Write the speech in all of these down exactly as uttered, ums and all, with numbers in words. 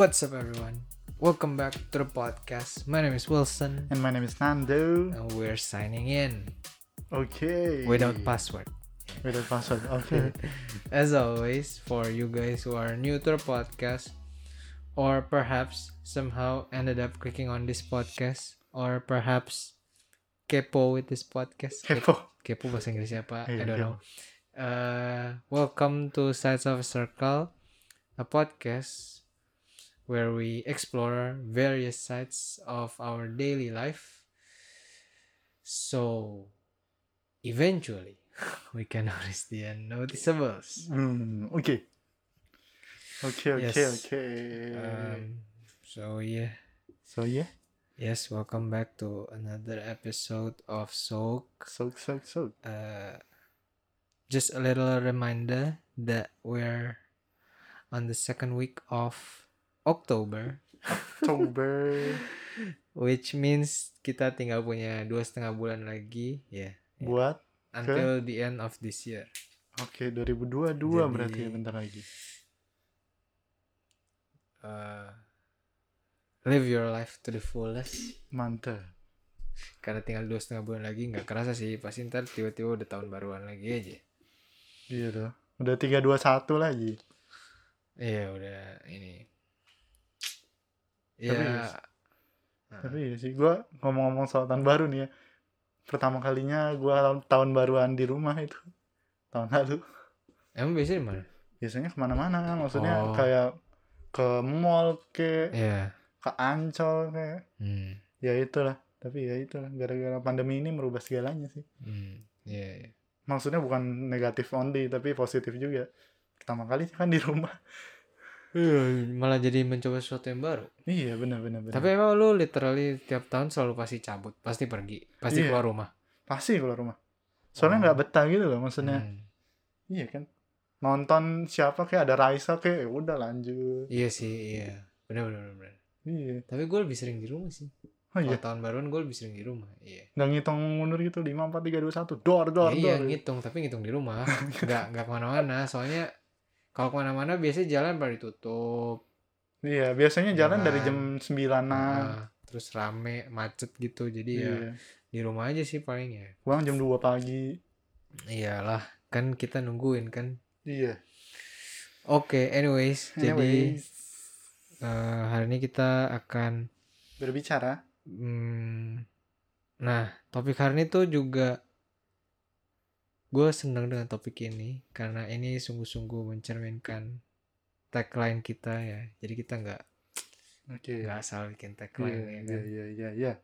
What's up everyone? Welcome back to the podcast. My name is Wilson. And my name is Nando. And we're signing in. Okay. Without password. Without password, okay. As always, for you guys who are new to the podcast, or perhaps somehow ended up clicking on this podcast, or perhaps kepo with this podcast. Kepo. Kepo bahasa Inggris apa? I don't know. Uh, welcome to Sides of a Circle, a podcast where we explore various sides of our daily life, so eventually we can notice the unnoticeables. Mm, okay. Okay. Okay. Yes. Okay. Um, so yeah. So yeah. Yes. Welcome back to another episode of Soak. Soak. Soak. Soak. Uh. Just a little reminder that we're on the second week of October. October. Which means kita tinggal punya dua setengah bulan lagi. Ya. Yeah, yeah. Buat? Until ke? The end of this year. Oke, okay, twenty twenty-two. Jadi, berarti bentar lagi. Uh, live your life to the fullest. Mantap. Karena tinggal dua setengah bulan lagi, gak kerasa sih. Pasti ntar tiba-tiba udah tahun baruan lagi aja. Iya tuh. Udah three two one lagi. Iya udah ini. Iya. Tapi, ya, nah. tapi ya sih gue ngomong-ngomong soal tahun baru nih ya. Pertama kalinya gue tahun baruan di rumah itu. Tahun lalu. Emang biasanya di mana? Biasanya kemana-mana. Maksudnya oh. kayak ke mall ke. Yeah. Ke Ancol kayak. Hmm. Ya itulah. Tapi ya itulah. Gara-gara pandemi ini merubah segalanya sih. Hmm. Iya yeah, iya. Yeah. Maksudnya bukan negatif only, tapi positif juga. Pertama kali kan di rumah. Malah jadi mencoba sesuatu yang baru. Iya, benar-benar. Tapi emang lu literally tiap tahun selalu pasti cabut. Pasti pergi. Pasti iya. keluar rumah. Pasti keluar rumah. Soalnya oh. gak betah gitu loh, maksudnya. Hmm. Iya kan. Nonton siapa kayak ada Raisa kayak, eh, udah lanjut. Iya sih, iya. Benar-benar. Iya. Tapi gue lebih sering di rumah sih. Oh, iya. Kalau tahun baruan gue lebih sering di rumah. Iya. Gak ngitung mundur gitu five four three two one Dor dor ya, iya, dor. Iya ngitung gitu. Tapi ngitung di rumah. Gak gak kemana-mana. Soalnya kalau kemana-mana biasanya jalan baru ditutup. Iya biasanya jalan, jalan dari jam sembilanan. Nah, terus rame macet gitu. Jadi iya. ya di rumah aja sih palingnya. Pulang jam dua pagi. Iyalah kan kita nungguin kan. Iya. Oke okay, anyways, anyways. Jadi uh, hari ini kita akan berbicara. Hmm, nah topik hari ini tuh juga gue senang dengan topik ini karena ini sungguh-sungguh mencerminkan tagline kita ya, jadi kita nggak okay. nggak asal bikin tagline yeah, ya kan yeah, yeah, yeah.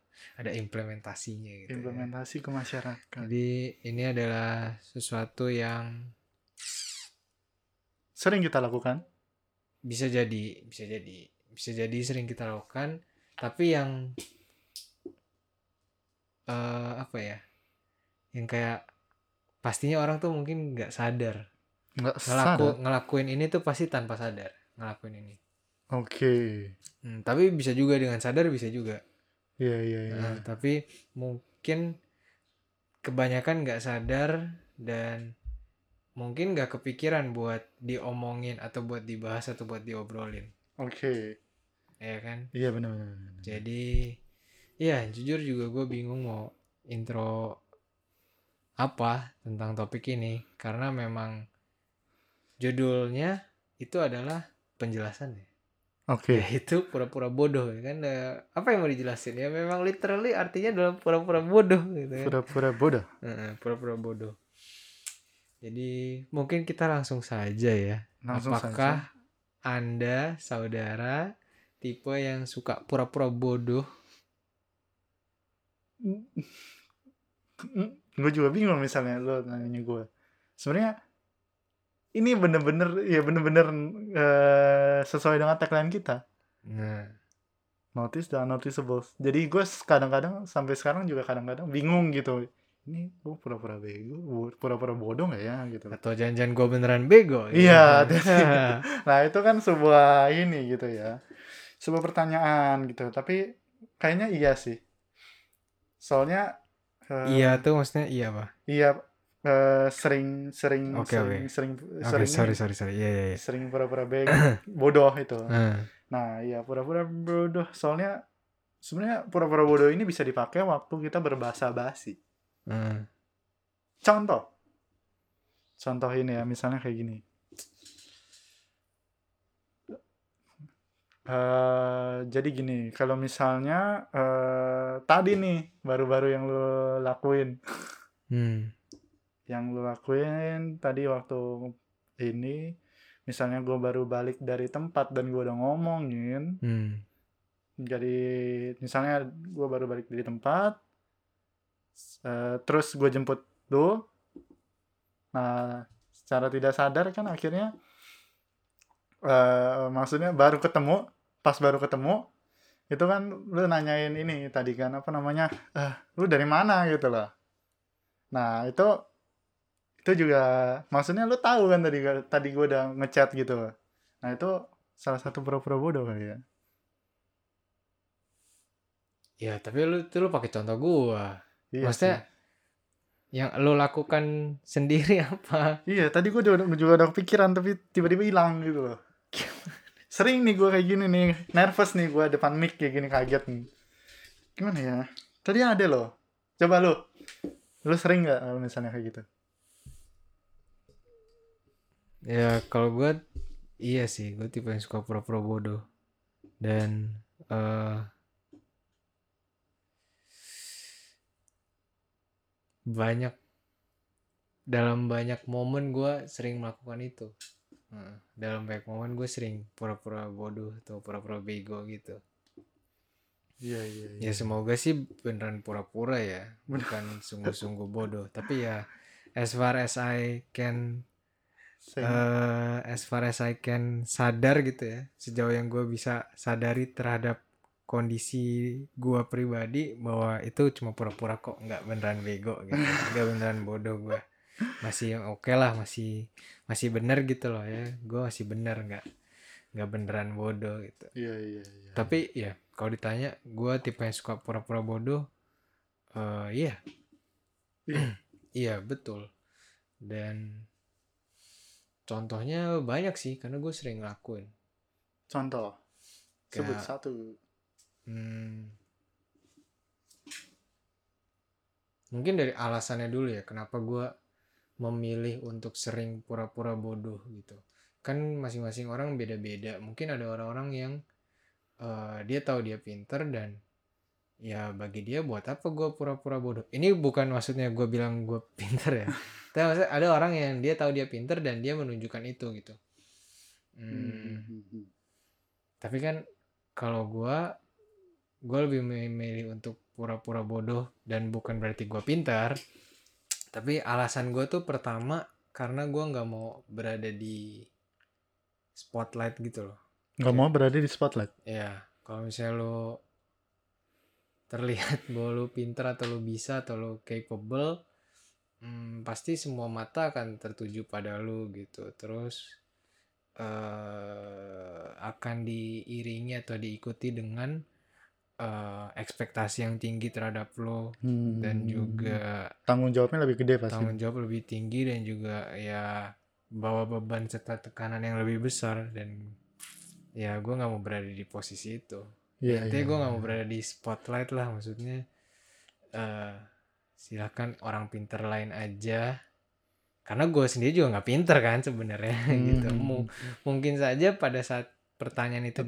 ada implementasinya gitu, implementasi ya. Ke masyarakat. Jadi ini adalah sesuatu yang sering kita lakukan, bisa jadi bisa jadi bisa jadi sering kita lakukan, tapi yang Uh, apa ya yang kayak pastinya orang tuh mungkin nggak sadar nggak ngelaku, ngelakuin ini tuh pasti tanpa sadar ngelakuin ini. Oke okay. hmm, tapi bisa juga dengan sadar, bisa juga iya yeah, iya yeah, yeah. nah, tapi mungkin kebanyakan nggak sadar dan mungkin nggak kepikiran buat diomongin atau buat dibahas atau buat diobrolin. Oke okay. ya kan iya yeah, benar-benar. Jadi ya jujur juga gue bingung mau intro apa tentang topik ini. Karena memang judulnya itu adalah penjelasan ya. Oke. Okay. Yaitu pura-pura bodoh ya kan. Apa yang mau dijelasin ya memang literally artinya adalah pura-pura bodoh gitu ya. Pura-pura bodoh? Uh, pura-pura bodoh. Jadi mungkin kita langsung saja ya. Langsung Apakah saja. Anda saudara tipe yang suka pura-pura bodoh? Gue juga bingung misalnya lo nanya gue sebenarnya ini bener-bener ya bener-bener uh, sesuai dengan tagline kita nah. notice dan noticeable. Jadi gue kadang-kadang sampai sekarang juga kadang-kadang bingung gitu, ini gue oh, pura-pura bego, pura-pura bodoh gak ya gitu, atau jangan-jangan gue beneran bego iya ya. Nah itu kan sebuah ini gitu ya, sebuah pertanyaan gitu, tapi kayaknya iya sih. Soalnya uh, iya tuh maksudnya iya apa? Iya uh, sering sering okay, sering okay. sering okay, sering sorry sorry sorry iya yeah, iya yeah, yeah. sering pura-pura bego bodoh itu. Uh. Nah, ya pura-pura bodoh. Soalnya sebenarnya pura-pura bodoh ini bisa dipakai waktu kita berbahasa basi. Hmm. Contoh. Contoh ini ya, misalnya kayak gini. Uh, jadi gini, kalau misalnya uh, tadi nih baru-baru yang lu lakuin. Hmm. Yang lu lakuin tadi waktu ini, misalnya gue baru balik dari tempat dan gue udah ngomongin. Hmm. Jadi misalnya gue baru balik dari tempat, uh, terus gue jemput lu. Nah, secara tidak sadar kan akhirnya uh, maksudnya baru ketemu, pas baru ketemu itu kan lu nanyain ini tadi kan, apa namanya, uh, lu dari mana gitu loh. Nah, itu itu juga maksudnya lu tahu kan tadi tadi gue udah ngechat gitu. Nah, itu salah satu pura-pura bodoh kali ya. Ya, tapi lu itu lu pakai contoh gue. Iya, maksudnya sih. Yang lu lakukan sendiri apa? Iya, tadi gue juga, juga ada kepikiran tapi tiba-tiba hilang gitu loh. Sering nih gue kayak gini nih, nervous nih gue depan mic kayak gini, kaget nih. Gimana ya? Tadi ada loh. Coba lu. Lu sering enggak kalau misalnya kayak gitu? Ya kalau gue, iya sih, gue tipe yang suka pura-pura bodoh. Dan uh, banyak, dalam banyak momen gue sering melakukan itu. Uh, dalam banyak momen gue sering pura-pura bodoh atau pura-pura bego gitu. Iya, iya, iya. Ya semoga sih beneran pura-pura ya, bukan sungguh-sungguh bodoh. Tapi ya, as far as I can... Uh, as far as I can sadar gitu ya, sejauh yang gue bisa sadari terhadap kondisi gue pribadi, bahwa itu cuma pura-pura kok, nggak beneran bego gitu, nggak beneran bodoh. Gue masih oke okay lah, masih masih bener gitu loh ya, gue masih bener, nggak nggak beneran bodoh gitu. Yeah, yeah, yeah. Tapi ya kalau ditanya gue tipe yang suka pura-pura bodoh, uh, iya yeah. Iya betul. Dan contohnya banyak sih, karena gue sering ngelakuin. Contoh? Sebut kayak, satu. Hmm, mungkin dari alasannya dulu ya, kenapa gue memilih untuk sering pura-pura bodoh gitu. Kan masing-masing orang beda-beda. Mungkin ada orang-orang yang uh, dia tahu dia pinter dan ya bagi dia buat apa gue pura-pura bodoh. Ini bukan maksudnya gue bilang gue pinter ya. Tapi maksudnya ada orang yang dia tahu dia pinter dan dia menunjukkan itu gitu. Hmm. Hmm. Tapi kan kalau gue, gue lebih memilih untuk pura-pura bodoh, dan bukan berarti gue pintar. Tapi alasan gue tuh pertama karena gue nggak mau berada di spotlight gitu loh. Nggak mau berada di spotlight? Iya. Kalau misalnya lo terlihat bahwa lo pinter atau lo bisa atau lo capable, Hmm, pasti semua mata akan tertuju pada lu gitu. Terus uh, akan diiringi atau diikuti dengan uh, ekspektasi yang tinggi terhadap lu. Hmm. Dan juga tanggung jawabnya lebih gede pasti. Tanggung jawab lebih tinggi dan juga ya bawa beban serta tekanan yang lebih besar. Dan ya gue gak mau berada di posisi itu. Yeah, Intinya yeah. gue gak mau berada di spotlight lah. Maksudnya Eee uh, silakan orang pinter lain aja, karena gue sendiri juga nggak pinter kan sebenarnya. Hmm. Gitu. M- mungkin saja pada saat pertanyaan itu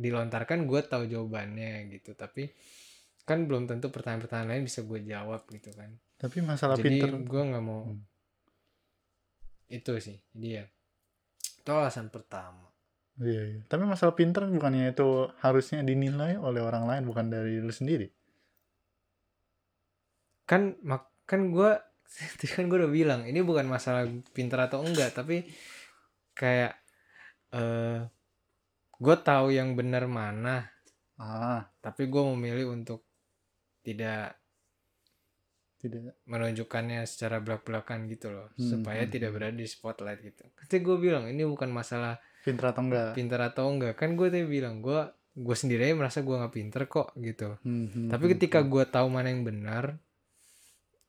dilontarkan gue tahu jawabannya gitu, tapi kan belum tentu pertanyaan-pertanyaan lain bisa gue jawab gitu kan. Tapi masalah jadi, pinter gue nggak mau. Hmm. Itu sih dia. Itu alasan pertama. Iya, iya. Tapi masalah pinter bukannya itu harusnya dinilai oleh orang lain, bukan dari lu sendiri? kan mak kan gue kan gue udah bilang ini bukan masalah pinter atau enggak, tapi kayak uh, gue tahu yang benar mana, ah. tapi gue memilih untuk tidak tidak menunjukkannya secara belak-belakan gitu loh, hmm. supaya tidak berada di spotlight gitu. Tapi gue bilang ini bukan masalah pinter atau enggak, pinter atau enggak kan gue tadi bilang gue gue sendiri merasa gue nggak pinter kok gitu, hmm. tapi ketika gue tahu mana yang benar,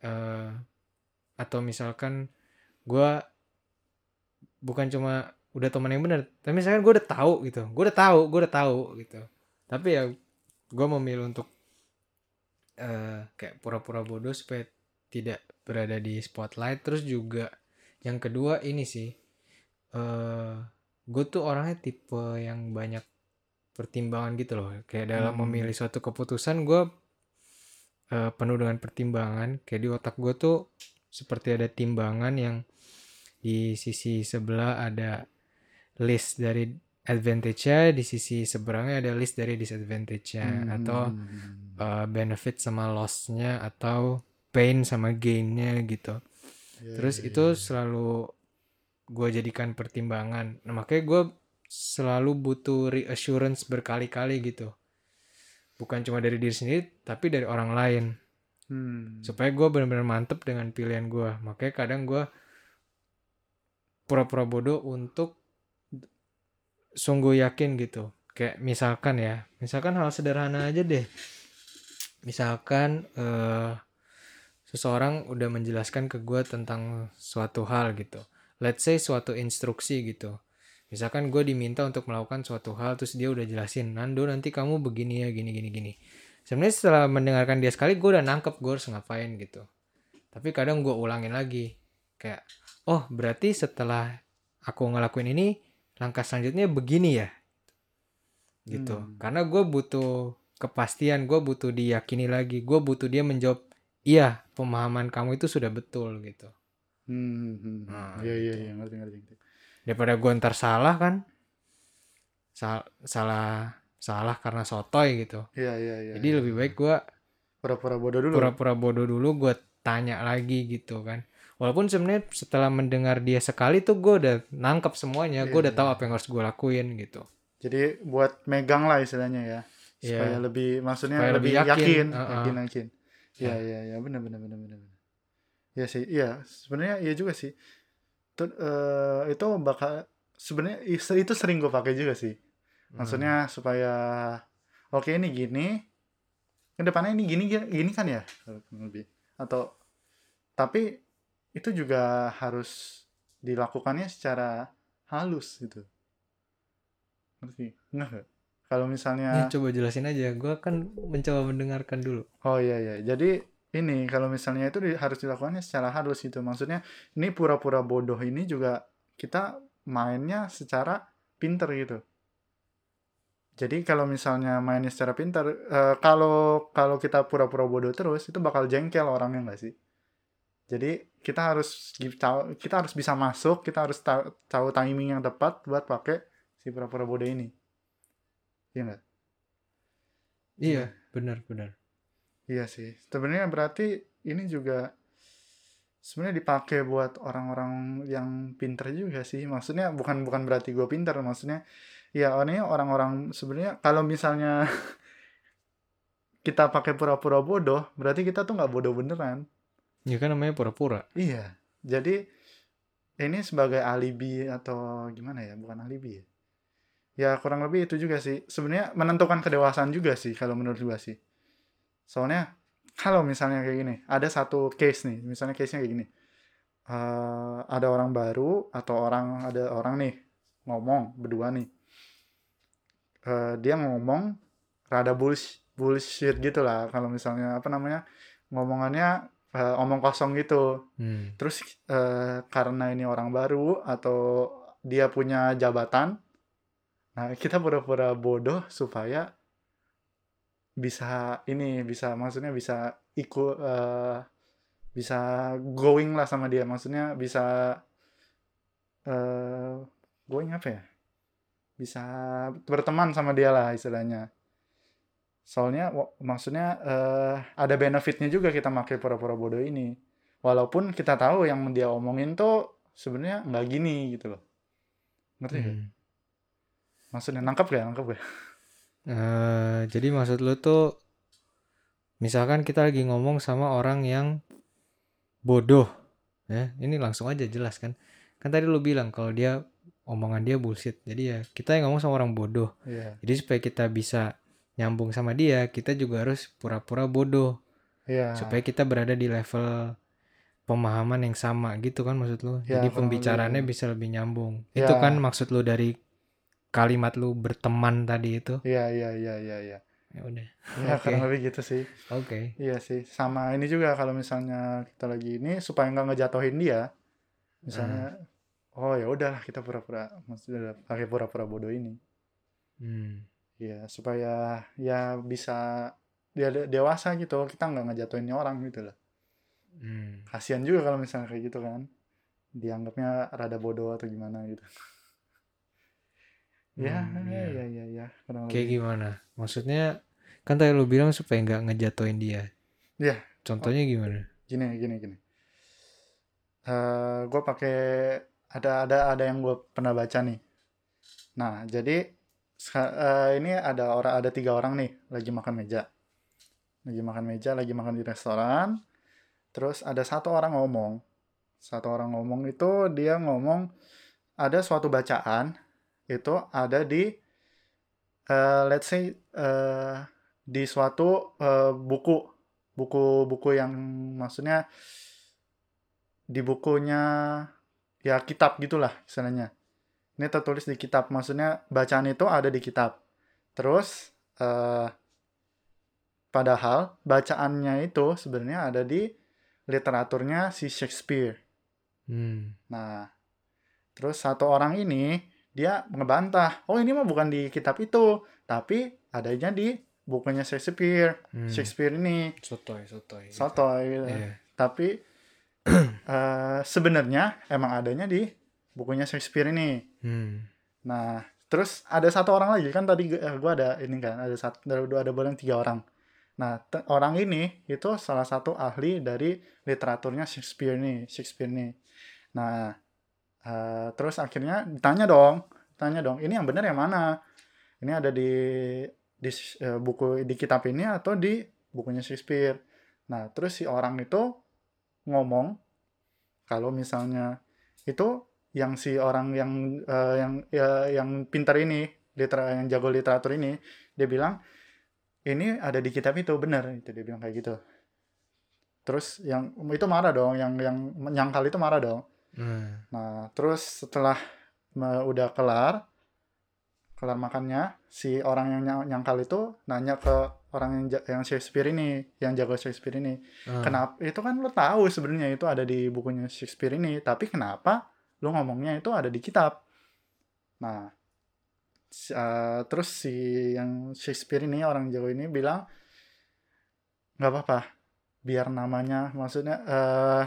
Uh, atau misalkan gue bukan cuma udah teman yang benar. Tapi misalkan gue udah tahu gitu, gue udah tahu, gue udah tahu gitu. Tapi ya gue memilih untuk uh, kayak pura-pura bodoh supaya tidak berada di spotlight. Terus juga yang kedua ini sih, uh, gue tuh orangnya tipe yang banyak pertimbangan gitu loh. Kayak dalam hmm. memilih suatu keputusan gue uh, penuh dengan pertimbangan. Kayak di otak gue tuh seperti ada timbangan yang di sisi sebelah ada list dari advantage-nya, di sisi seberangnya ada list dari disadvantage-nya, hmm. atau uh, benefit sama loss-nya, atau pain sama gain-nya gitu. Yeah, terus yeah, itu yeah. selalu gue jadikan pertimbangan. Nah, makanya gue selalu butuh reassurance berkali-kali gitu. Bukan cuma dari diri sendiri, tapi dari orang lain. Hmm. Supaya gue benar-benar mantep dengan pilihan gue. Makanya kadang gue pura-pura bodoh untuk sungguh yakin gitu. Kayak misalkan ya, misalkan hal sederhana aja deh. Misalkan uh, seseorang udah menjelaskan ke gue tentang suatu hal gitu. Let's say suatu instruksi gitu. Misalkan gue diminta untuk melakukan suatu hal, terus dia udah jelasin, Nando nanti kamu begini ya, gini, gini, gini. Sebenarnya setelah mendengarkan dia sekali, gue udah nangkep gue harus ngapain gitu. Tapi kadang gue ulangin lagi. Kayak, oh berarti setelah aku ngelakuin ini, langkah selanjutnya begini ya. Gitu. Hmm. Karena gue butuh kepastian, gue butuh diyakini lagi. Gue butuh dia menjawab, iya pemahaman kamu itu sudah betul gitu. Hmm, nah, iya, gitu. iya, iya, ngerti, ngerti. Daripada gue ntar salah kan. Sal- salah salah karena sotoy gitu. Iya, iya, iya. Jadi ya, lebih baik gue pura-pura bodoh dulu. Pura-pura bodoh dulu, gue tanya lagi gitu kan. Walaupun sebenarnya setelah mendengar dia sekali tuh gue udah nangkep semuanya, gue yeah, udah tahu apa yang harus gue lakuin gitu. Jadi buat megang lah istilahnya ya, supaya yeah. lebih, maksudnya supaya lebih yakin, yakin, uh-uh. yakin. Iya, iya, iya, benar, benar, benar, benar. Iya sih, iya. Sebenarnya iya juga sih. Itu, uh, itu bakal sebenarnya itu sering gue pakai juga sih. Maksudnya hmm. supaya oke okay, ini gini, kedepannya ini gini, gini kan ya lebih. Atau tapi itu juga harus dilakukannya secara halus gitu. Ngerti? Nggak? Kalau misalnya... Ya, coba jelasin aja. Gue kan mencoba mendengarkan dulu. Oh iya, iya. Jadi ini kalau misalnya itu di, harus dilakukannya secara halus gitu. Maksudnya ini pura-pura bodoh ini juga kita mainnya secara pinter gitu. Jadi kalau misalnya mainnya secara pinter, uh, kalau kalau kita pura-pura bodoh terus, itu bakal jengkel orangnya nggak sih? Jadi kita harus kita harus bisa masuk, kita harus tahu, tahu timing yang tepat buat pakai si pura-pura bodoh ini. Iya nggak? Iya, benar-benar. Iya sih. Sebenarnya berarti ini juga sebenarnya dipakai buat orang-orang yang pinter juga sih. Maksudnya bukan bukan berarti gue pinter, maksudnya ya orang-orang sebenarnya kalau misalnya kita pakai pura-pura bodoh, berarti kita tuh nggak bodoh beneran. Ya kan namanya pura-pura. Iya. Jadi ini sebagai alibi atau gimana ya? Bukan alibi ya. Ya kurang lebih itu juga sih. Sebenarnya menentukan kedewasaan juga sih kalau menurut gue sih. Soalnya kalau misalnya kayak gini, ada satu case nih. Misalnya case-nya kayak gini. Uh, ada orang baru atau orang ada orang nih ngomong berdua nih. Uh, dia ngomong rada bullshit, bullshit gitu lah. Kalau misalnya apa namanya? Ngomongannya Uh, omong kosong gitu. Hmm. Terus uh, karena ini orang baru atau dia punya jabatan, nah kita pura-pura bodoh supaya bisa ini bisa maksudnya bisa ikut uh, bisa going lah sama dia, maksudnya bisa uh, going apa ya? Bisa berteman sama dia lah istilahnya. Soalnya w- maksudnya uh, ada benefitnya juga kita pakai pura-pura bodoh ini, walaupun kita tahu yang dia omongin tuh sebenarnya nggak gini gitu loh. Ngerti nggak? Hmm. Maksudnya nangkep gak? Nangkep gak? Uh, jadi maksud lu tuh misalkan kita lagi ngomong sama orang yang bodoh ya, ini langsung aja jelas kan, kan tadi lu bilang kalau dia omongan dia bullshit, jadi ya kita yang ngomong sama orang bodoh. Yeah. Jadi supaya kita bisa nyambung sama dia, kita juga harus pura-pura bodoh. Yeah. Supaya kita berada di level pemahaman yang sama gitu kan maksud lu. Ya, jadi pembicaraannya bisa lebih nyambung. Ya. Itu kan maksud lu dari kalimat lu berteman tadi itu. Iya, iya, iya, iya, iya. Ya udah. Ya okay. Karena lebih gitu sih. Oke. Okay. Iya sih. Sama ini juga kalau misalnya kita lagi ini supaya enggak ngejatuhin dia. Misalnya hmm. oh ya udahlah kita pura-pura maksudnya pakai pura-pura bodoh ini. Hmm. Ya supaya ya bisa dia dewasa gitu, kita nggak ngejatuhin orang gitu loh. Hmm. Kasian juga kalau misalnya kayak gitu kan, dianggapnya rada bodoh atau gimana gitu. ya, hmm, ya ya ya ya. Kurang kayak lebih. Gimana? Maksudnya kan tadi lu bilang supaya nggak ngejatuhin dia. Iya. Contohnya oh, gimana? Gini gini gini. Uh, gue pakai ada ada ada yang gue pernah baca nih. Nah jadi uh, ini ada orang ada tiga orang nih lagi makan meja, lagi makan meja, lagi makan di restoran. Terus ada satu orang ngomong, satu orang ngomong itu dia ngomong ada suatu bacaan itu ada di uh, let's say uh, di suatu uh, buku buku buku yang maksudnya di bukunya ya kitab gitulah istilahnya. Ini tertulis di kitab, maksudnya bacaan itu ada di kitab. Terus eh, padahal bacaannya itu sebenarnya ada di literaturnya si Shakespeare. Hmm. Nah, terus satu orang ini dia ngebantah, oh ini mah bukan di kitab itu, tapi adanya di bukunya Shakespeare. Hmm. Shakespeare ini. Sotoy, sotoy. Sotoy. Gitu. Yeah. Tapi uh, sebenarnya emang adanya di bukunya Shakespeare ini. Hmm. Nah, terus ada satu orang lagi kan tadi eh, gue ada ini kan ada satu ada boleh tiga orang. Nah, te- orang ini itu salah satu ahli dari literaturnya Shakespeare nih, Shakespeare nih. Nah, uh, terus akhirnya ditanya dong, tanya dong, ini yang benar yang mana? Ini ada di di uh, buku di kitab ini atau di bukunya Shakespeare? Nah, terus si orang itu ngomong kalau misalnya itu yang si orang yang uh, yang uh, yang pintar ini liter- yang jago literatur ini dia bilang ini ada di kitab itu benar itu dia bilang kayak gitu. Terus yang itu marah dong yang yang menyangkal itu marah dong. Hmm. Nah, terus setelah uh, udah kelar kelar makannya si orang yang ny- nyangkal itu nanya ke orang yang yang Shakespeare ini, yang jago Shakespeare ini. Hmm. Kenapa? Itu kan lo tahu sebenarnya itu ada di bukunya Shakespeare ini, tapi kenapa lo ngomongnya itu ada di kitab? Nah, uh, terus si yang Shakespeare ini, orang jago ini bilang, nggak apa-apa, biar namanya, maksudnya, uh,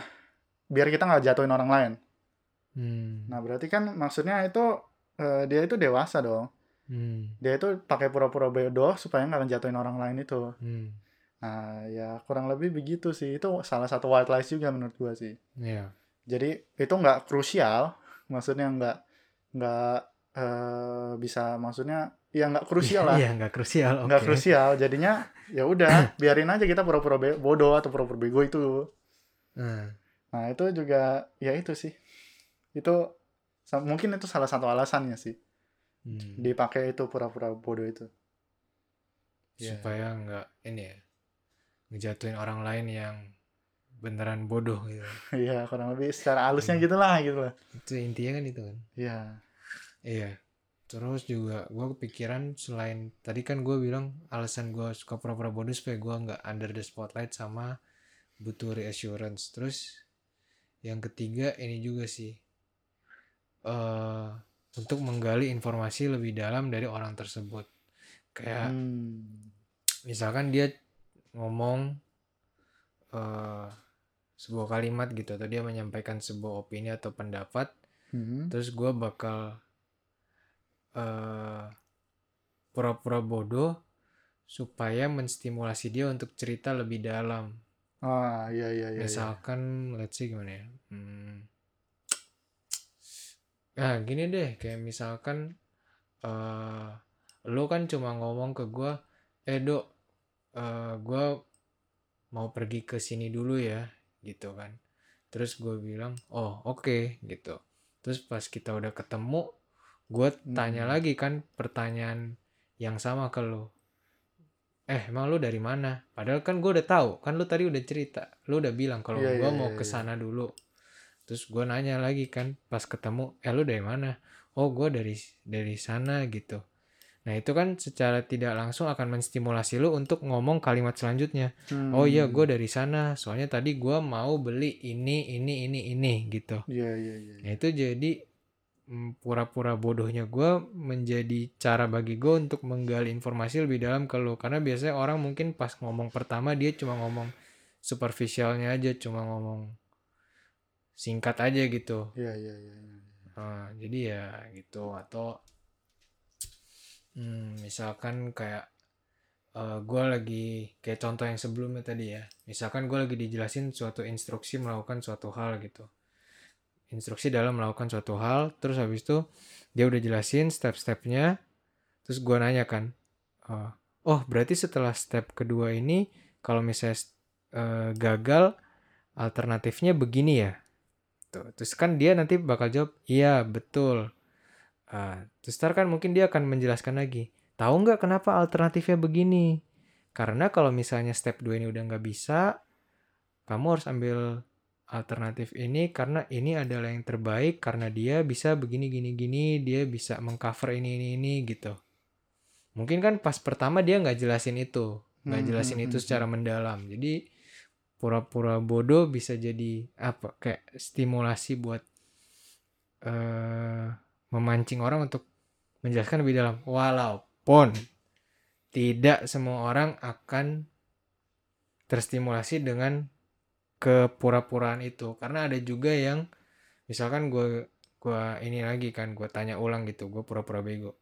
biar kita nggak jatuhin orang lain. Hmm. Nah, berarti kan maksudnya itu, uh, dia itu dewasa dong. Hmm. Dia itu pakai pura-pura bodoh supaya nggak ngejatuhin orang lain itu. Hmm. Nah ya kurang lebih begitu sih, itu salah satu white lies juga menurut gue sih. Yeah. Jadi itu nggak krusial, maksudnya nggak nggak uh, bisa maksudnya ya nggak krusial lah. Iya yeah, nggak yeah, krusial. Nggak okay. krusial, jadinya ya udah biarin aja kita pura-pura be- bodoh atau pura-pura bego itu. Hmm. Nah itu juga ya itu sih, itu mungkin itu salah satu alasannya sih. Hmm. Dipakai itu pura-pura bodoh itu supaya yeah. nggak ini ya ngejatuhin orang lain yang beneran bodoh gitu. Iya yeah, kurang lebih secara halusnya yeah. gitulah gitulah itu intinya kan itu kan. Iya yeah. Iya yeah. Terus juga gue kepikiran selain tadi kan gue bilang alasan gue suka pura-pura bodoh supaya gue nggak under the spotlight sama butuh reassurance. Terus yang ketiga ini juga sih eh uh, untuk menggali informasi lebih dalam dari orang tersebut. Kayak hmm. misalkan dia ngomong uh, sebuah kalimat gitu atau dia menyampaikan sebuah opini atau pendapat. Hmm. Terus gue bakal uh, pura-pura bodoh supaya menstimulasi dia untuk cerita lebih dalam. Ah iya iya iya. Misalkan iya. Let's see gimana ya. Hmm. Nah gini deh, kayak misalkan uh, lo kan cuma ngomong ke gue, eh dok, uh, gue mau pergi ke sini dulu ya, gitu kan. Terus gue bilang, oh oke okay, gitu. Terus pas kita udah ketemu, gue tanya hmm. lagi kan pertanyaan yang sama ke lo. eh emang lu dari mana? Padahal kan gue udah tahu, kan lu tadi udah cerita, lu udah bilang kalau yeah, gue yeah, mau yeah, kesana yeah. dulu. Terus gue nanya lagi kan pas ketemu, eh lu dari mana? Oh gue dari dari sana gitu. Nah itu kan secara tidak langsung akan menstimulasi lu untuk ngomong kalimat selanjutnya. Hmm. Oh iya gue dari sana, soalnya tadi gue mau beli ini ini ini ini gitu. Iya yeah, iya yeah, iya. Yeah, yeah. Nah itu jadi pura-pura bodohnya gue menjadi cara bagi gue untuk menggali informasi lebih dalam ke lo, karena biasanya orang mungkin pas ngomong pertama dia cuma ngomong superficialnya aja, cuma ngomong singkat aja gitu ya ya ya, ya. Nah, jadi ya gitu. Atau hmm, misalkan kayak uh, gue lagi kayak contoh yang sebelumnya tadi ya, misalkan gue lagi dijelasin suatu instruksi melakukan suatu hal gitu, instruksi dalam melakukan suatu hal, terus habis itu dia udah jelasin step-stepnya, terus gue nanya kan, oh berarti setelah step kedua ini kalau misalnya uh, gagal alternatifnya begini ya, tuh. Terus kan dia nanti bakal jawab iya betul, uh, terus ntar kan mungkin dia akan menjelaskan lagi, tahu nggak kenapa alternatifnya begini, karena kalau misalnya step dua ini udah nggak bisa, kamu harus ambil alternatif ini karena ini adalah yang terbaik, karena dia bisa begini gini gini, dia bisa mengcover ini ini ini gitu. Mungkin kan pas pertama dia nggak jelasin itu, nggak jelasin hmm, itu hmm, secara mendalam. Jadi pura-pura bodoh bisa jadi apa? Kayak stimulasi buat uh, memancing orang untuk menjelaskan lebih dalam. Walaupun tidak semua orang akan terstimulasi dengan kepura-puraan itu, karena ada juga yang misalkan gue gue ini lagi kan, gue tanya ulang gitu, gue pura-pura bego,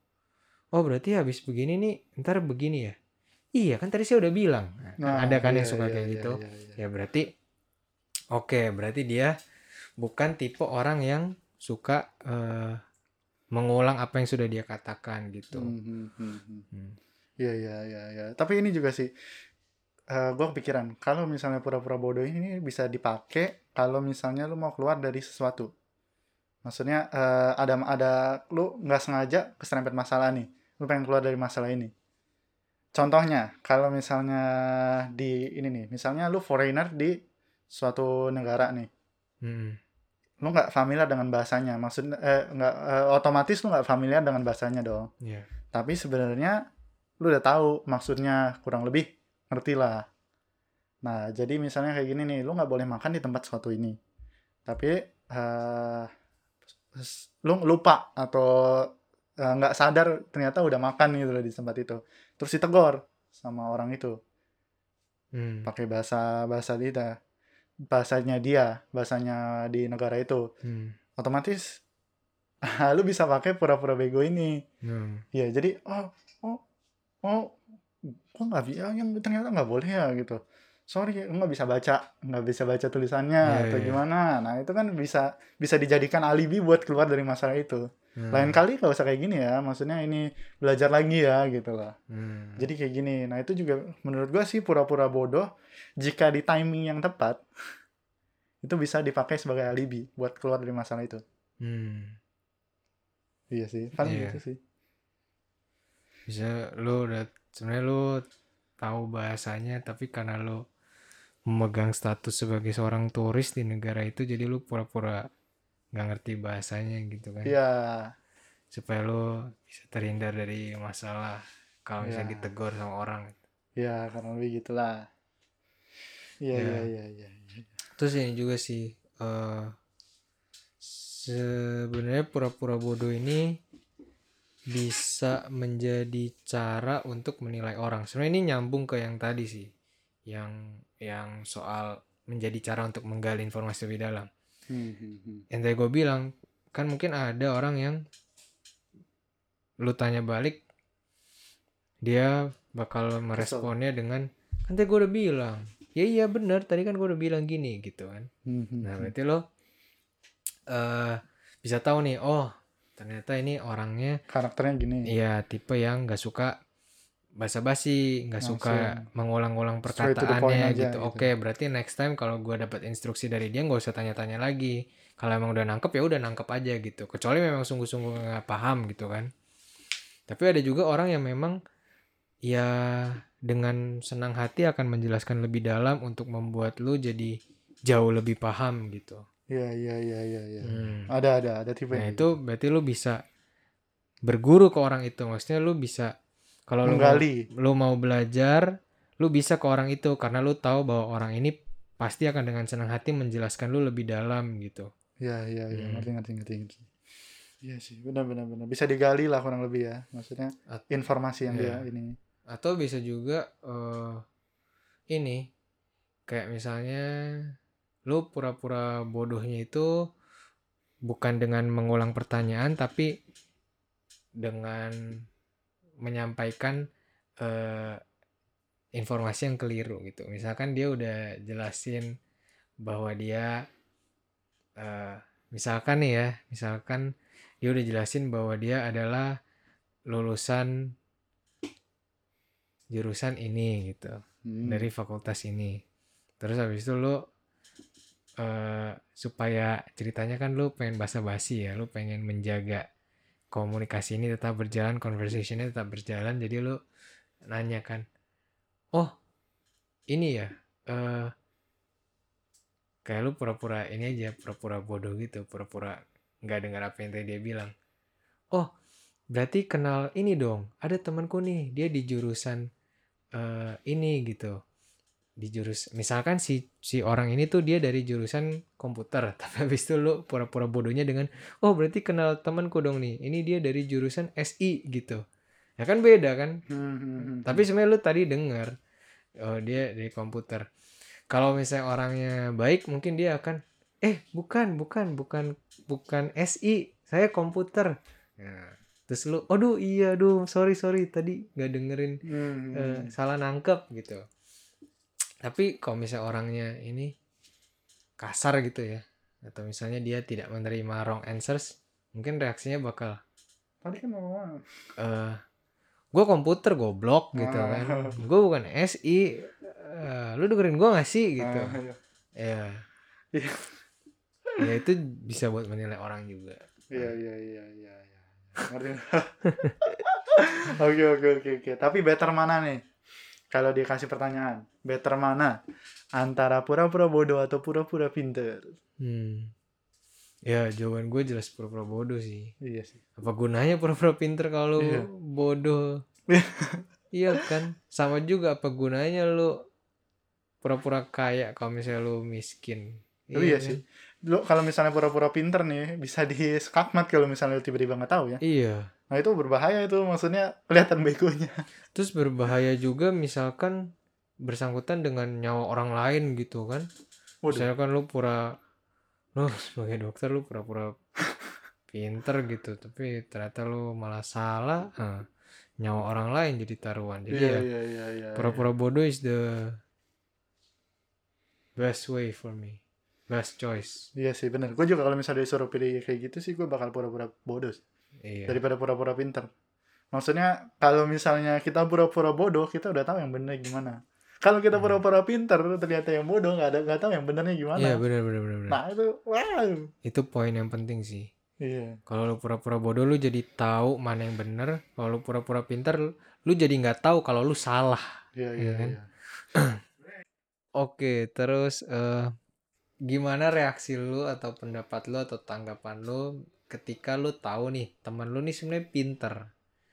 oh berarti habis begini nih ntar begini ya, iya kan tadi saya udah bilang. Nah, ada kan iya, yang suka iya, kayak iya, gitu iya, iya. Ya berarti oke okay, berarti dia bukan tipe orang yang suka uh, mengulang apa yang sudah dia katakan gitu. Iya iya iya, tapi ini juga sih Uh, gue kepikiran kalau misalnya pura-pura bodoh ini bisa dipakai kalau misalnya lu mau keluar dari sesuatu, maksudnya uh, ada ada lu nggak sengaja keserempet masalah nih, lu pengen keluar dari masalah ini. Contohnya kalau misalnya di ini nih, misalnya lu foreigner di suatu negara nih, hmm. lu nggak familiar dengan bahasanya, maksudnya eh, nggak eh, otomatis lu nggak familiar dengan bahasanya dong. Yeah. Tapi sebenarnya lu udah tahu maksudnya kurang lebih. Ngerti lah. Nah, jadi misalnya kayak gini nih, lu nggak boleh makan di tempat suatu ini. Tapi uh, lu lupa atau uh, nggak sadar ternyata udah makan gitu loh di tempat itu. Terus ditegur sama orang itu. Hmm. Pakai bahasa bahasa dia, bahasanya dia, bahasanya di negara itu. Hmm. Otomatis lu bisa pakai pura-pura bego ini. Hmm. Ya, jadi oh oh oh kok nggak bisa, yang ternyata nggak boleh ya gitu, sorry nggak bisa baca nggak bisa baca tulisannya yeah, atau yeah. gimana. Nah itu kan bisa bisa dijadikan alibi buat keluar dari masalah itu. hmm. Lain kali nggak usah kayak gini ya, maksudnya ini belajar lagi ya gitu lah. hmm. Jadi kayak gini. Nah itu juga menurut gue sih pura-pura bodoh jika di timing yang tepat itu bisa dipakai sebagai alibi buat keluar dari masalah itu. hmm. Iya sih paling yeah. gitu sih. Bisa lo udah sebenarnya lo tahu bahasanya, tapi karena lo memegang status sebagai seorang turis di negara itu, jadi lo pura-pura nggak ngerti bahasanya gitu kan? Iya. Yeah. Supaya lo bisa terhindar dari masalah kalau yeah. misalnya ditegur sama orang. Iya, yeah, karena lebih gitulah. Iya, iya, iya, iya. Terus ini juga sih, uh, sebenarnya pura-pura bodoh ini bisa menjadi cara untuk menilai orang. Sebenarnya ini nyambung ke yang tadi sih, yang yang soal menjadi cara untuk menggali informasi lebih dalam. Hmm, hmm, hmm. Yang tadi gue bilang kan mungkin ada orang yang lu tanya balik dia bakal meresponnya dengan kan tadi gue udah bilang ya iya benar tadi kan gue udah bilang gini gitu kan. hmm, hmm, nah berarti lo uh, bisa tahu nih, oh ternyata ini orangnya karakternya gini. Iya, tipe yang nggak suka basa-basi, nggak suka mengulang-ulang perkataannya gitu. gitu. Oke, okay, berarti next time kalau gue dapat instruksi dari dia nggak usah tanya-tanya lagi. Kalau emang udah nangkep ya udah nangkep aja gitu. Kecuali memang sungguh-sungguh nggak paham gitu kan. Tapi ada juga orang yang memang Ya, dengan senang hati akan menjelaskan lebih dalam untuk membuat lu jadi jauh lebih paham gitu. Ya, ya, ya, ya, ya. Hmm. Ada, ada, ada tipe. Nah, itu berarti lu bisa berguru ke orang itu. Maksudnya lu bisa kalau lu mau, lu mau belajar, lu bisa ke orang itu karena lu tahu bahwa orang ini pasti akan dengan senang hati menjelaskan lu lebih dalam gitu. Ya, ya, ya. Hmm. Ngerti, ngerti, ngerti, ngerti. Iya sih, benar-benar benar. Bisa digali lah kurang lebih ya, maksudnya At- informasi yang iya. dia ini. Atau bisa juga uh, ini kayak misalnya lu pura-pura bodohnya itu bukan dengan mengulang pertanyaan tapi dengan menyampaikan uh, informasi yang keliru gitu. Misalkan dia udah jelasin bahwa dia uh, misalkan nih ya, misalkan dia udah jelasin bahwa dia adalah lulusan jurusan ini gitu. Hmm. Dari fakultas ini. Terus habis itu lu uh, supaya ceritanya kan lu pengen basa-basi ya. Lu pengen menjaga komunikasi ini tetap berjalan. Conversation-nya tetap berjalan. Jadi lu nanya kan. Oh ini ya. Uh, kayak lu pura-pura ini aja. Pura-pura bodoh gitu. Pura-pura nggak dengar apa yang tadi dia bilang. Oh, berarti kenal ini dong. Ada temanku nih, dia di jurusan uh, ini gitu. Di jurus, misalkan si si orang ini tuh dia dari jurusan komputer. Tapi habis itu lu pura-pura bodohnya dengan, oh berarti kenal temanku dong nih. Ini dia dari jurusan S I gitu. Ya kan beda kan. Hmm. Tapi sebenarnya lu tadi dengar, oh dia dari komputer. Kalau misalnya orangnya baik, mungkin dia akan, eh bukan bukan bukan bukan S I, saya komputer. Nah, terus lu aduh iya aduh sorry sorry tadi nggak dengerin, hmm, uh, salah nangkep gitu. Tapi kalau misalnya orangnya ini kasar gitu ya, atau misalnya dia tidak menerima wrong answers, mungkin reaksinya bakal tadi kan ngomong eh gue komputer goblok gitu kan, gue bukan S I, uh, lu dengerin gue nggak sih gitu ya. Ya itu bisa buat menilai orang juga. Iya iya iya iya. Oke oke oke oke. Tapi better mana nih? Kalau dia kasih pertanyaan, better mana? Antara pura-pura bodoh atau pura-pura pinter? Hmm. Ya jawaban gue jelas pura-pura bodoh sih. Iya sih. Apa gunanya pura-pura pinter kalau iya. bodoh? Iya kan. Sama juga apa gunanya lu pura-pura kaya kalau misalnya lu miskin? Lu iya, iya sih. Lu kalau misalnya pura-pura pinter nih bisa diskakmat kalau misalnya lu tiba-tiba nggak tahu ya. Iya. Nah itu berbahaya itu, maksudnya kelihatan begonya. Terus berbahaya juga misalkan bersangkutan dengan nyawa orang lain gitu kan. Waduh. Misalkan lu pura, lu sebagai dokter lu pura-pura pinter gitu, tapi ternyata lu malah salah, nah, nyawa orang lain jadi taruhan. Jadi iya, ya iya, iya, iya, pura-pura iya. bodoh is the best way for me. Best choice. Iya sih benar. Gue juga kalau misalnya disuruh pilih kayak gitu sih gue bakal pura-pura bodoh sih. Iya. Daripada pura-pura pinter. Maksudnya kalau misalnya kita pura-pura bodoh kita udah tahu yang benar gimana. Kalau kita hmm. pura-pura pinter ternyata yang bodoh nggak ada nggak tahu yang benarnya gimana. Iya benar benar benar. Nah itu wow. Itu poin yang penting sih. Iya. Kalau lu pura-pura bodoh lu jadi tahu mana yang benar. Kalau lu pura-pura pinter lu jadi nggak tahu kalau lu salah. Iya iya. Kan? Iya. Oke terus. Uh, Gimana reaksi lu atau pendapat lu atau tanggapan lu ketika lu tahu nih teman lu nih sebenarnya pinter,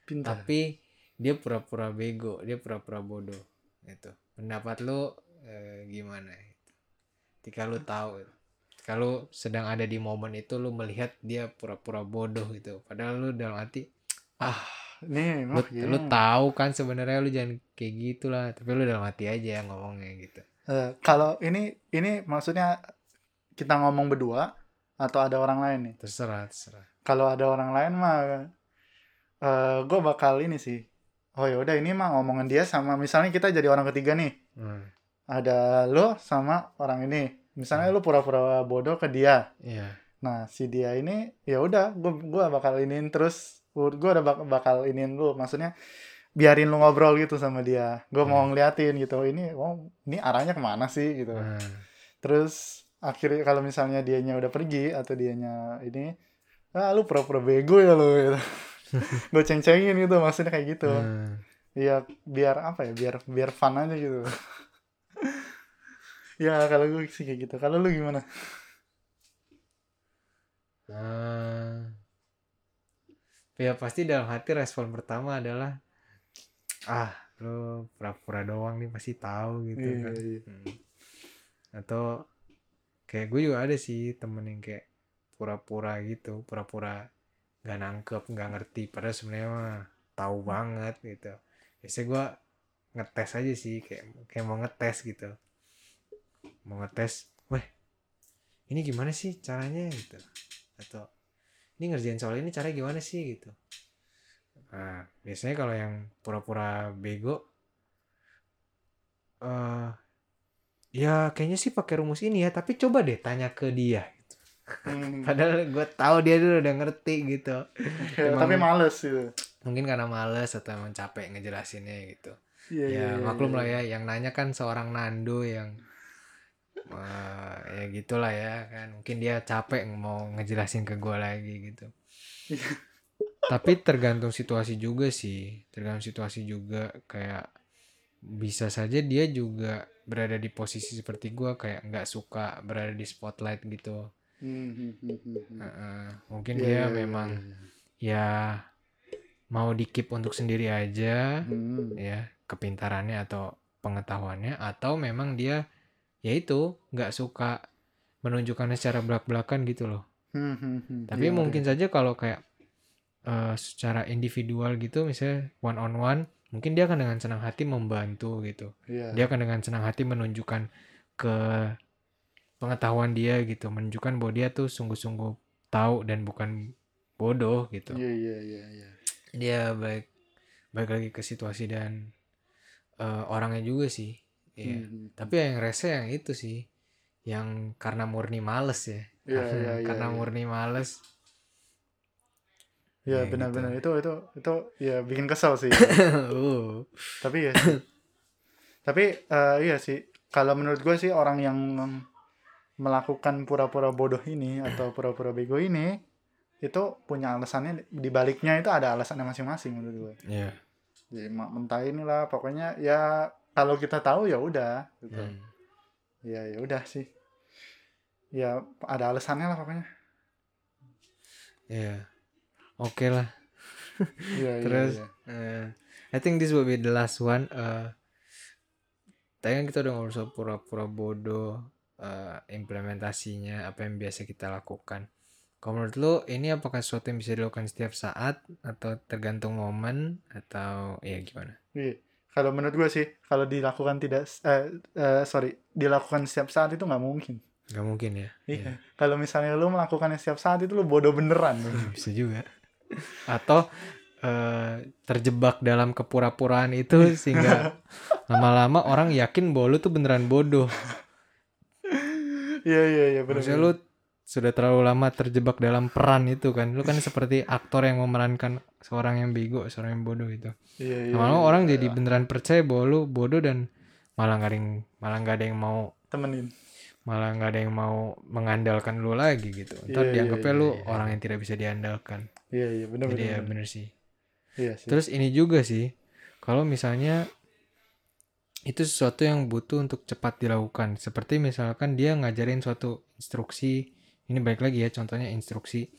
pinter, tapi dia pura-pura bego, dia pura-pura bodoh, itu pendapat lu eh, gimana? Ketika lu tahu, kalau sedang ada di momen itu lu melihat dia pura-pura bodoh gitu, padahal lu dalam hati ah nih, lu, lu tahu kan sebenarnya lu jangan kayak gitulah, tapi lu dalam hati aja ngomongnya gitu. Uh, kalau ini ini maksudnya kita ngomong berdua atau ada orang lain nih? Terserah, terserah. Kalau ada orang lain mah uh, gue bakal ini sih. Oh ya udah ini mah ngomongan dia sama misalnya kita jadi orang ketiga nih. Hmm. Ada lo sama orang ini. Misalnya hmm. lo pura-pura bodoh ke dia. Yeah. Nah, si dia ini ya udah gue gue bakal iniin terus gue udah bakal iniin lo. Maksudnya biarin lu ngobrol gitu sama dia, gue hmm. mau ngeliatin gitu, ini oh, ini arahnya kemana sih gitu. Hmm. Terus akhirnya kalau misalnya dianya udah pergi atau dianya ini, ah lu pura-pura bego ya lu, gitu. Gue ceng-cengin gitu, maksudnya kayak gitu. Hmm. ya biar apa ya, biar biar fun aja gitu. Ya kalau gue sih kayak gitu. Kalau lu gimana? Nah, ya pasti dalam hati respon pertama adalah ah lu pura-pura doang nih, pasti tahu gitu. Iya, kan. Iya. Hmm. Atau kayak gue juga ada sih temen yang kayak pura-pura gitu, pura-pura nggak nangkep, nggak ngerti, padahal sebenarnya mah tahu banget gitu. Biasanya gue ngetes aja sih, kayak kayak mau ngetes gitu. Mau ngetes, weh ini gimana sih caranya gitu, atau ini ngerjain soal ini caranya gimana sih gitu. Nah biasanya kalau yang pura-pura bego, uh, ya kayaknya sih pakai rumus ini ya, tapi coba deh tanya ke dia gitu. Hmm. Padahal gue tahu dia dulu udah ngerti gitu. Ya, tapi males gitu. Mungkin karena males atau emang capek ngejelasinnya gitu. Yeah, ya yeah, maklum yeah, lah ya, yang nanya kan seorang Nando yang Uh, ya gitulah ya kan, mungkin dia capek mau ngejelasin ke gue lagi gitu. Tapi tergantung situasi juga sih, tergantung situasi juga kayak bisa saja dia juga berada di posisi seperti gue, kayak nggak suka berada di spotlight gitu. Uh, uh, mungkin yeah, dia memang ya mau dikip untuk sendiri aja, mm. ya kepintarannya atau pengetahuannya, atau memang dia ya itu nggak suka menunjukkannya secara belak-belakan gitu loh. Hmm, hmm, hmm. Tapi ya, mungkin ya. saja kalau kayak uh, secara individual gitu, misalnya one on one, mungkin dia akan dengan senang hati membantu gitu. Ya. Dia akan dengan senang hati menunjukkan ke pengetahuan dia gitu, menunjukkan bahwa dia tuh sungguh-sungguh tahu dan bukan bodoh gitu. Iya iya iya. Ya. Dia baik baik lagi ke situasi dan uh, orangnya juga sih. Ya. Hmm. Tapi yang rese yang itu sih, yang karena murni males ya, ya, karena, ya, ya, karena ya. murni males. Ya, ya benar-benar gitu. itu itu itu ya bikin kesel sih. Ya. uh. Tapi ya, tapi uh, iya sih. Kalau menurut gue sih orang yang melakukan pura-pura bodoh ini atau pura-pura bego ini, itu punya alasannya, di baliknya itu ada alasannya masing-masing menurut gue. Iya. Jadi mentah inilah, pokoknya ya. Kalau kita tahu ya udah gitu. Hmm. Ya ya udah sih. Ya ada alasannya lah pokoknya. Ya. Yeah. Oke okay lah. Yeah, terus yeah, yeah. Uh, I think this will be the last one. Uh, tadi kan kita udah ngobrol soal pura-pura bodoh, uh, implementasinya, apa yang biasa kita lakukan. Kalau menurut lo ini apakah sesuatu yang bisa dilakukan setiap saat atau tergantung momen atau ya gimana? Yeah. Kalau menurut gue sih, kalau dilakukan tidak, eh, eh, sorry, dilakukan setiap saat itu nggak mungkin. Nggak mungkin ya. Iya. Yeah. Kalau misalnya lu melakukannya setiap saat itu lu bodoh beneran. Bisa juga. Atau eh, terjebak dalam kepura-puraan itu sehingga lama-lama orang yakin bahwa lu tuh beneran bodoh. Iya iya iya. Maksudnya lu sudah terlalu lama terjebak dalam peran itu kan. Lu kan seperti aktor yang memerankan seorang yang bego, seorang yang bodoh gitu. Iya, iya, lama-lama iya, orang iya. jadi beneran percaya bahwa lu bodoh dan malah gak ada yang, malah gak ada yang mau temenin. Malah gak ada yang mau mengandalkan lu lagi gitu. Entar iya, dianggapnya iya, lu iya. orang yang tidak bisa diandalkan. Iya iya benar benar. Jadi bener, ya benar sih. Iya sih. Terus ini juga sih, kalau misalnya itu sesuatu yang butuh untuk cepat dilakukan. Seperti misalkan dia ngajarin suatu instruksi. Ini balik lagi ya, contohnya instruksi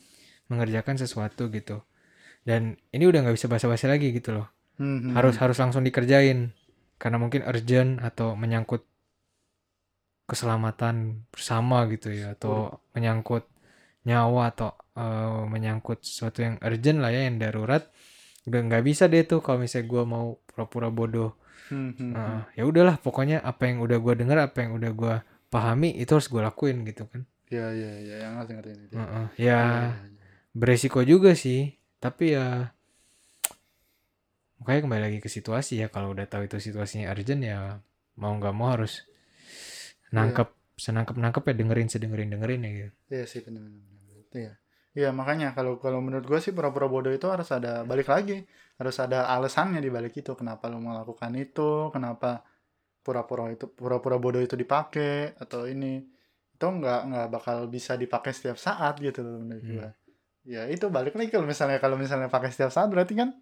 mengerjakan sesuatu gitu. Dan ini udah nggak bisa basa-basi lagi gitu loh. Hmm, harus hmm. harus langsung dikerjain karena mungkin urgent atau menyangkut keselamatan bersama gitu ya, atau Udah. menyangkut nyawa atau uh, menyangkut sesuatu yang urgent lah ya, yang darurat. Udah nggak bisa deh tuh kalau misalnya gue mau pura-pura bodoh. Hmm, hmm, uh, ya udahlah, pokoknya apa yang udah gue dengar, apa yang udah gue pahami itu harus gue lakuin gitu kan. Ya ya ya yang ngerti ngerti ini. Uh-uh. Ya, ya, ya, ya beresiko juga sih, tapi ya makanya kembali lagi ke situasi ya. Kalau udah tahu itu situasinya urgent ya mau nggak mau harus nangkep ya. senangkep nangkep ya, dengerin sedengerin dengerin ya gitu. Iya sih benar-benar. Iya. Iya makanya kalau kalau menurut gue sih pura-pura bodoh itu harus ada balik lagi, harus ada alasannya di balik itu kenapa lo melakukan itu, kenapa pura-pura itu pura-pura bodoh itu dipakai atau ini. Itu nggak nggak bakal bisa dipakai setiap saat gitu loh menurut hmm. gue. Ya itu balik lagi kalau misalnya kalau misalnya pakai setiap saat berarti kan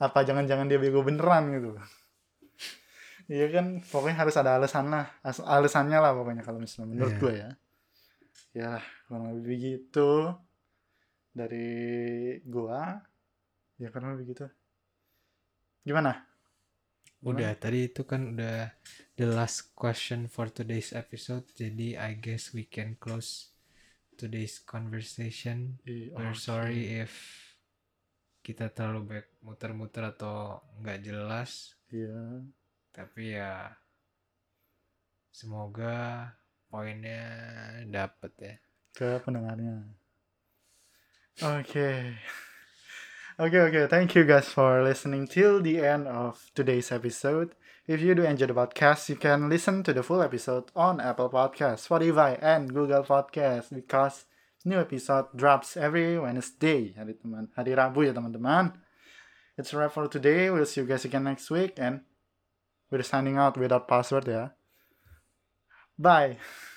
apa jangan-jangan dia bego beneran gitu. Iya kan, pokoknya harus ada alasan lah, alasannya lah pokoknya kalau misalnya menurut yeah. gue ya. Ya kurang lebih begitu dari gue. Ya kurang lebih begitu. Gimana? Udah, tadi itu kan udah the last question for today's episode. Jadi I guess we can close today's conversation. I, oh, We're sorry okay. if kita terlalu baik muter-muter atau nggak jelas. Iya. Yeah. Tapi ya semoga poinnya dapet ya ke pendengarnya. Oke. Okay. Oke, okay, oke. Okay. Thank you guys for listening till the end of today's episode. If you do enjoy the podcast, you can listen to the full episode on Apple Podcasts, Spotify, and Google Podcasts because new episode drops every Wednesday. Hari teman, hari Rabu ya teman-teman. It's a wrap for today. We'll see you guys again next week and we're signing out without password ya. Bye.